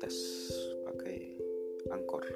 tes pakai angkor.